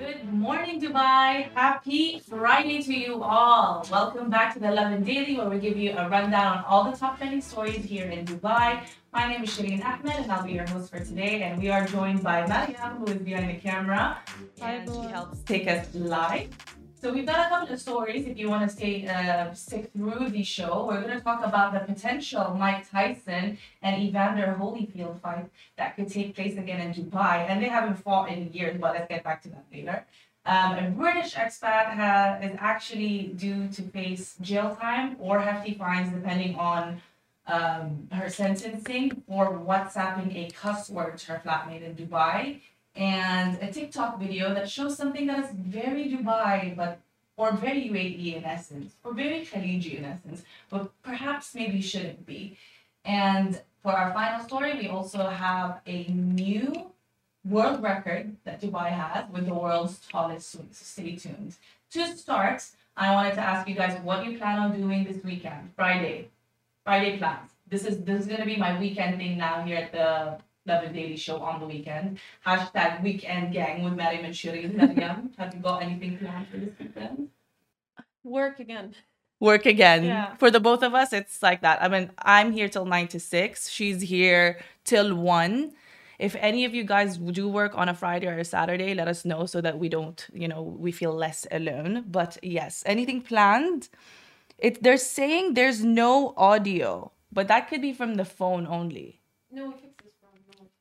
Good morning, Dubai. Happy Friday to you all. Welcome back to The Lovin Daily, where we give you a rundown on all the top trending stories here in Dubai. My name is Shereen Ahmed, and I'll be your host for today. And we are joined by Mariam, who is behind the camera. And she helps take us live. So we've got a couple of stories if you want to stick through the show. We're going to talk about the potential Mike Tyson and Evander Holyfield fight that could take place again in Dubai. And they haven't fought in years, but let's get back to that later. A British expat is actually due to face jail time or hefty fines, depending on her sentencing, for WhatsApping a cuss word to her flatmate in Dubai. And a TikTok video that shows something that is very Dubai, or very UAE in essence, or very Khaliji in essence, but perhaps maybe shouldn't be. And for our final story, we also have a new world record that Dubai has with the world's tallest swing, so stay tuned. To start, I wanted to ask you guys what you plan on doing this weekend, Friday plans. This is going to be my weekend thing now here at the Lovin Daily Show on the weekend. Hashtag weekend gang with Mariam and Shereen. Have you got anything planned for this weekend? Work again. Yeah. For the both of us, it's like that. I mean, I'm here till 9 to 6. She's here till 1. If any of you guys do work on a Friday or a Saturday, let us know so that we don't, we feel less alone. But yes, anything planned? They're saying there's no audio, but that could be from the phone only. No, it could.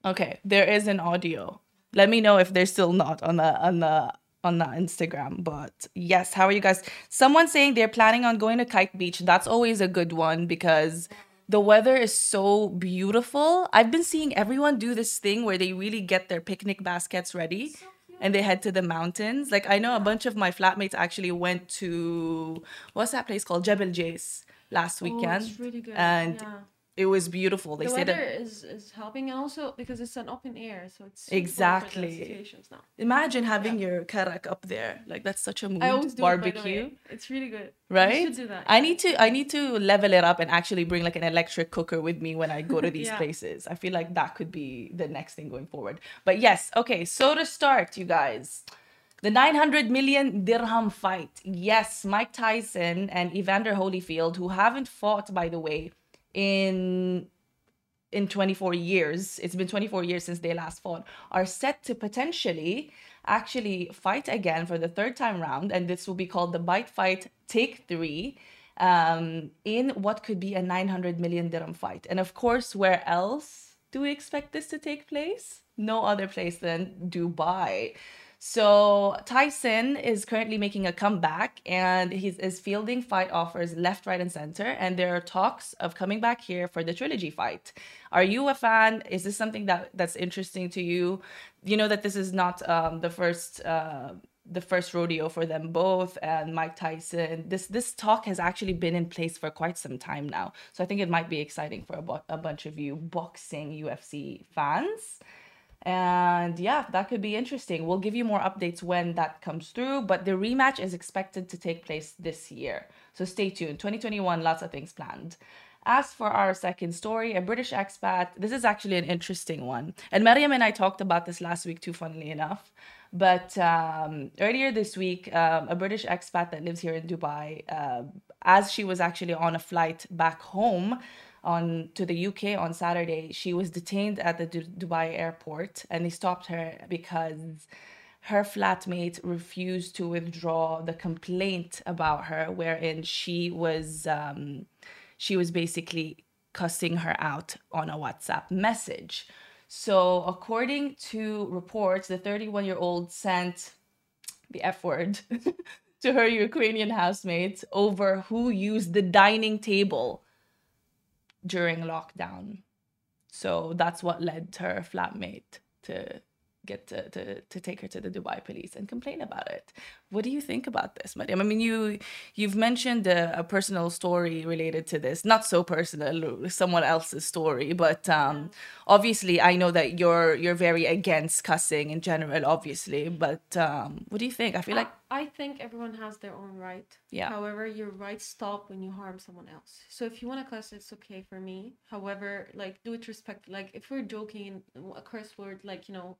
Okay, there is an audio. Let me know if there's still not on the Instagram. But yes, how are you guys? Someone's saying they're planning on going to Kite Beach. That's always a good one because the weather is so beautiful. I've been seeing everyone do this thing where they really get their picnic baskets ready and they head to the mountains. Like, I know a bunch of my flatmates actually went to, what's that place called? Jebel Jais last weekend. It's really good. And yeah. It was beautiful. The weather is helping also because it's an open air. So it's exactly situations now. Imagine having your karak up there. Like, that's such a mood. I always do barbecue. It's really good. Right? You should do that. Yeah. I need to level it up and actually bring like an electric cooker with me when I go to these places. I feel like that could be the next thing going forward. But yes, okay. So to start, you guys, the 900 million dirham fight. Yes, Mike Tyson and Evander Holyfield, who haven't fought, by the way, in 24 years, it's been 24 years since they last fought, are set to potentially actually fight again for the third time round. And this will be called the Bite Fight Take 3 in what could be a 900 million dirham fight. And of course, where else do we expect this to take place? No other place than Dubai. So Tyson is currently making a comeback and he is fielding fight offers left, right, and center. And there are talks of coming back here for the trilogy fight. Are you a fan? Is this something that's interesting to you? You know that this is not the first rodeo for them both and Mike Tyson. This talk has actually been in place for quite some time now. So I think it might be exciting for a bunch of you boxing UFC fans. And yeah, that could be interesting. We'll give you more updates when that comes through. But the rematch is expected to take place this year. So stay tuned. 2021, lots of things planned. As for our second story, a British expat. This is actually an interesting one. And Mariam and I talked about this last week too, funnily enough. But earlier this week, a British expat that lives here in Dubai, as she was actually on a flight back home, to the UK on Saturday, she was detained at the Dubai airport and they stopped her because her flatmate refused to withdraw the complaint about her, wherein she was basically cussing her out on a WhatsApp message. So according to reports, the 31-year-old sent the F word to her Ukrainian housemate over who used the dining table during lockdown. So that's what led her flatmate to get to take her to the Dubai police and complain about it. What do you think about this, Mariam? I mean, you've mentioned a personal story related to this, not so personal, someone else's story, but obviously I know that you're very against cussing in general, obviously, but what do you think? I feel like I think everyone has their own right. Yeah. However, your rights stop when you harm someone else. So if you want to cuss, it's okay for me. However, like, do it respect. Like, if we're joking, a curse word, like, you know,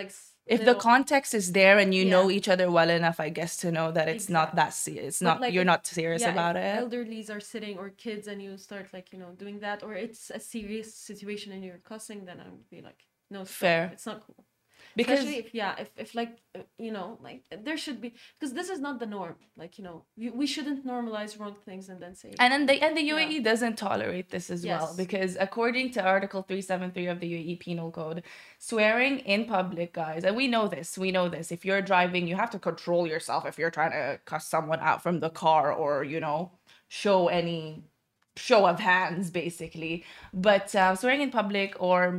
like if the context is there and you know each other well enough, I guess, to know that it's not that serious. It's not like, you're not serious about it. Elderlies are sitting or kids, and you start, like, you know, doing that, or it's a serious situation and you're cussing, then I would be like, no, stop. Fair. It's not cool. Because especially if like, you know, like, there should be, because this is not the norm. Like, you know, we shouldn't normalize wrong things and then say. And then the UAE doesn't tolerate this as well, because according to Article 373 of the UAE Penal Code, swearing in public, guys, and we know this. If you're driving, you have to control yourself if you're trying to cuss someone out from the car, or, you know, show any show of hands, basically. But swearing in public or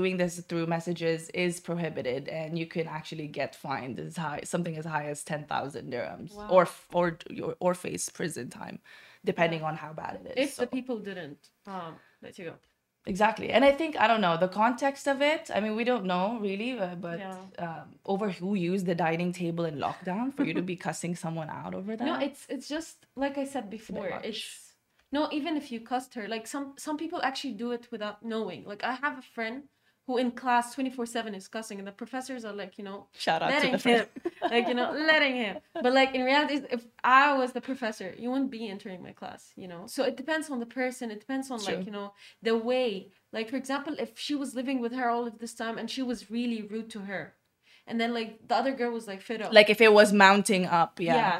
doing this through messages is prohibited, and you can actually get fined as high as 10,000 dirhams. Wow. or face prison time, depending on how bad it is. If the people didn't let you go. Exactly. And I think, I don't know, the context of it, I mean, we don't know really, but over who used the dining table in lockdown for you to be cussing someone out over that? No, it's just, like I said before, it's... No, even if you cussed her, like some people actually do it without knowing. Like, I have a friend who in class 24/7 is cussing, and the professors are like, you know, shout out to the friend, like, you know, letting him. But like, in reality, if I was the professor, you wouldn't be entering my class, you know. So it depends on the person. It depends on like, you know, the way. Like, for example, if she was living with her all of this time and she was really rude to her, and then like the other girl was like fed up. Like if it was mounting up,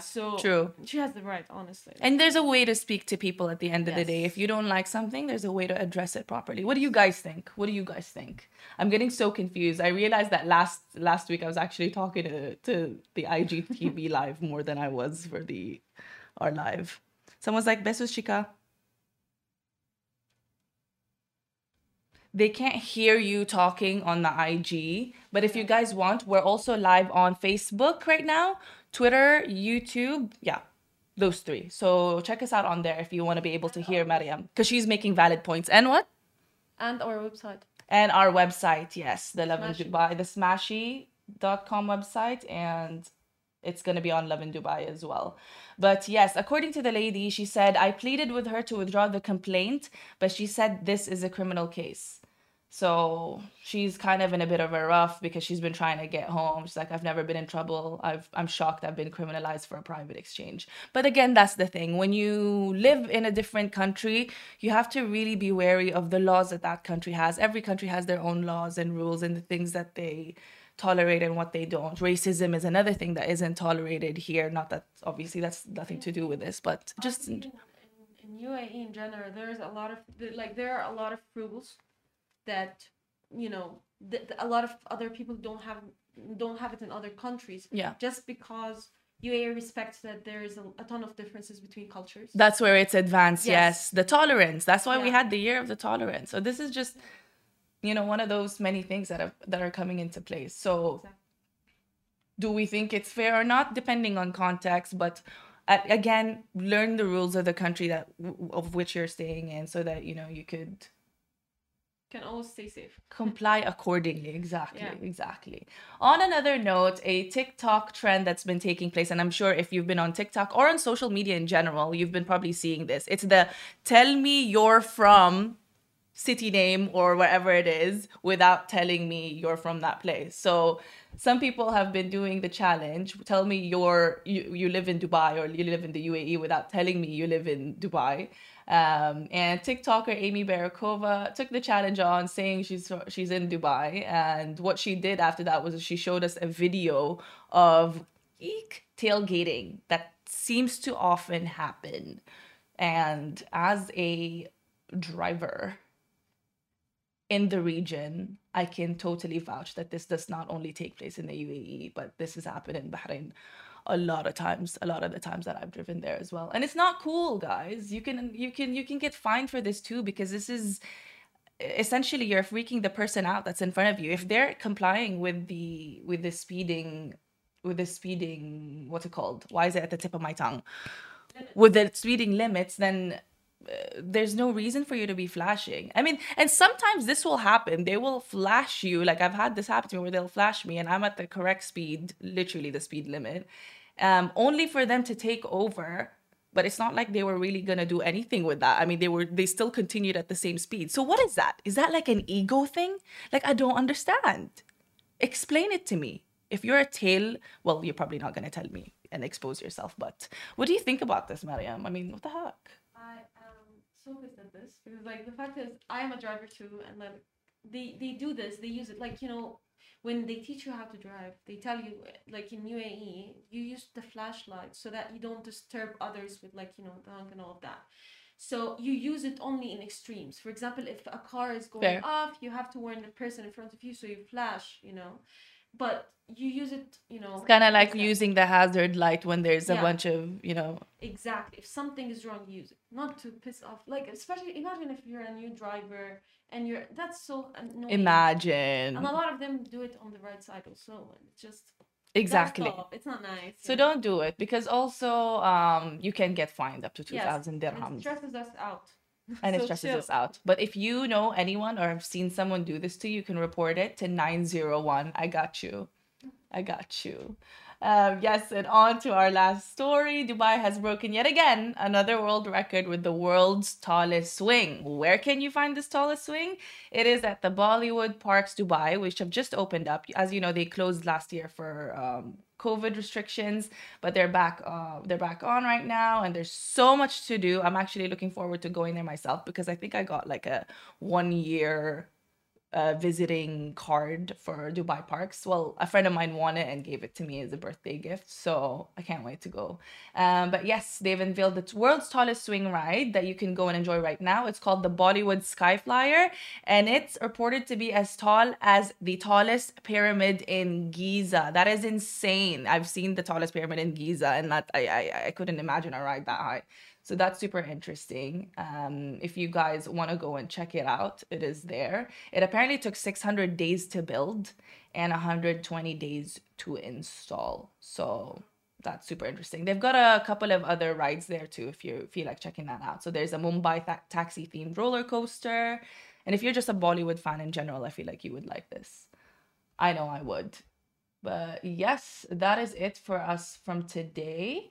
so true. She has the right, honestly. And there's a way to speak to people at the end of the day. If you don't like something, there's a way to address it properly. What do you guys think? I'm getting so confused. I realized that last week I was actually talking to the IGTV live more than I was for our live. Someone's like, Besus Shika. They can't hear you talking on the IG. But if you guys want, we're also live on Facebook right now, Twitter, YouTube. Yeah, those three. So check us out on there if you want to be able to hear Mariam, because she's making valid points. And what? And our website. And our website, yes. The Lovin Dubai, the smashy.com website. And it's going to be on Love in Dubai as well. But yes, according to the lady, she said, I pleaded with her to withdraw the complaint, but she said this is a criminal case. So she's kind of in a bit of a rough because she's been trying to get home. She's like, I've never been in trouble. I'm shocked I've been criminalized for a private exchange. But again, that's the thing. When you live in a different country, you have to really be wary of the laws that country has. Every country has their own laws and rules and the things that they tolerate and what they don't. Racism is another thing that isn't tolerated here. Not that, obviously, that's nothing to do with this, but just in UAE in general, there's a lot of rules that, you know, a lot of other people don't have it in other countries. Yeah, just because UAE respects that there is a ton of differences between cultures. That's where it's advanced. Yes, the tolerance. That's why we had the year of the tolerance. So this is just, you know, one of those many things that are coming into place. So do we think it's fair or not? Depending on context. But again, learn the rules of the country of which you're staying in, so that, you know, you can always stay safe. Comply accordingly. Exactly. On another note, a TikTok trend that's been taking place, and I'm sure if you've been on TikTok or on social media in general, you've been probably seeing this. It's the tell me you're from city name or wherever it is without telling me you're from that place. So some people have been doing the challenge, tell me you live in Dubai, or you live in the UAE without telling me you live in Dubai. And TikToker Amy Barakova took the challenge on, saying she's in Dubai. And what she did after that was she showed us a video of tailgating that seems to often happen. And as a driver in the region, I can totally vouch that this does not only take place in the UAE, but this has happened in Bahrain a lot of the times that I've driven there as well. And it's not cool, guys. You can get fined for this too, because this is essentially you're freaking the person out that's in front of you. If they're complying with the speeding, what's it called? Why is it at the tip of my tongue? With the speeding limits, then there's no reason for you to be flashing. I mean, and sometimes this will happen. They will flash you. Like, I've had this happen to me where they'll flash me and I'm at the correct speed, literally the speed limit, only for them to take over. But it's not like they were really going to do anything with that. I mean, they still continued at the same speed. So what is that? Is that like an ego thing? Like, I don't understand. Explain it to me. If you're a tail, well, you're probably not going to tell me and expose yourself. But what do you think about this, Mariam? I mean, what the heck? I am so pissed at this because, like, the fact is I am a driver too. And like, they do this. They use it. Like, you know, when they teach you how to drive, they tell you, like, in UAE, you use the flashlight so that you don't disturb others with, like, you know, the honk and all of that. So you use it only in extremes. For example, if a car is going off, you have to warn the person in front of you, so you flash, you know. But you use it, you know. It's kind of like using the hazard light when there's a bunch of, you know. Exactly. If something is wrong, use it. Not to piss off. Like, especially, imagine if you're a new driver and you're, that's so annoying. Imagine. And a lot of them do it on the right side also. And it's just. Exactly. It's not nice. So don't do it, because also you can get fined up to 2,000 dirhams. And it stresses us out. And so it stresses us out. But if you know anyone or have seen someone do this to you, you can report it to 901. I got you. I got you. Yes, and on to our last story. Dubai has broken yet again another world record with the world's tallest swing. Where can you find this tallest swing? It is at the Bollywood Parks Dubai, which have just opened up. As you know, they closed last year for COVID restrictions, but they're back on right now, and there's so much to do. I'm actually looking forward to going there myself, because I think I got like a 1-year visiting card for Dubai Parks. Well, a friend of mine won it and gave it to me as a birthday gift, so I can't wait to go. But yes, they've unveiled the world's tallest swing ride that you can go and enjoy right now. It's called the Bollywood Sky Flyer, and it's reported to be as tall as the tallest pyramid in Giza. That is insane. I've seen the tallest pyramid in Giza, and that I couldn't imagine a ride that high. So that's super interesting. If you guys want to go and check it out, it is there. It apparently took 600 days to build and 120 days to install. So that's super interesting. They've got a couple of other rides there too, if you feel like checking that out. So there's a Mumbai taxi-themed roller coaster. And if you're just a Bollywood fan in general, I feel like you would like this. I know I would. But yes, that is it for us from today.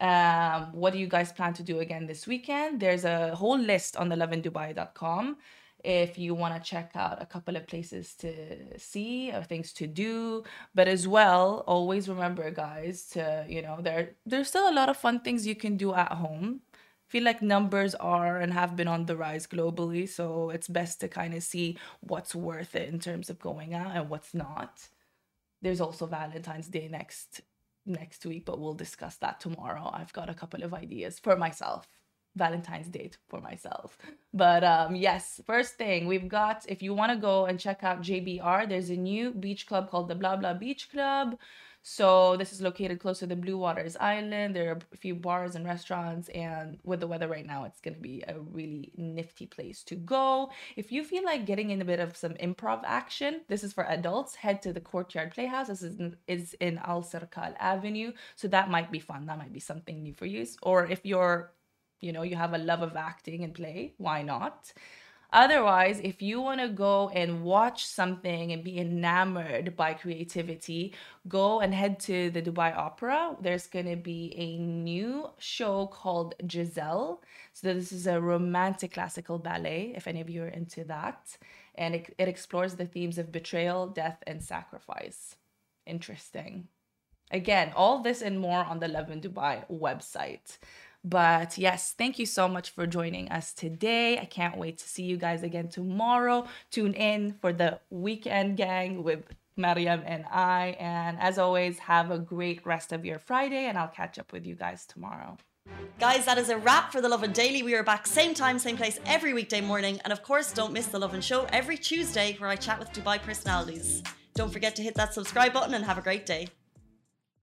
What do you guys plan to do again this weekend? There's a whole list on thelovindubai.com if you want to check out a couple of places to see or things to do. But as well, always remember, guys, to, you know, there's still a lot of fun things you can do at home. I feel like numbers are and have been on the rise globally, so it's best to kind of see what's worth it in terms of going out and what's not. There's also Valentine's Day next week, but we'll discuss that tomorrow. I've got a couple of ideas for myself, Valentine's Day for myself. But yes, first thing we've got, if you want to go and check out JBR, there's a new beach club called the Blah Blah Beach Club. So this is located close to the Blue Waters Island. There are a few bars and restaurants, and with the weather right now, it's going to be a really nifty place to go. If you feel like getting in a bit of some improv action, this is for adults, head to the Courtyard Playhouse. This is in Al Serkal Avenue. So that might be fun. That might be something new for you. Or if you're, you know, you have a love of acting and play, why not? Otherwise, if you want to go and watch something and be enamored by creativity, go and head to the Dubai Opera. There's going to be a new show called Giselle. So this is a romantic classical ballet, if any of you are into that. And it explores the themes of betrayal, death, and sacrifice. Interesting. Again, all this and more on the Lovin Dubai website. But yes, thank you so much for joining us today. I can't wait to see you guys again tomorrow. Tune in for the weekend gang with Mariam and I. And as always, have a great rest of your Friday, and I'll catch up with you guys tomorrow. Guys, that is a wrap for The Lovin Daily. We are back same time, same place every weekday morning. And of course, don't miss The Lovin Show every Tuesday, where I chat with Dubai personalities. Don't forget to hit that subscribe button and have a great day.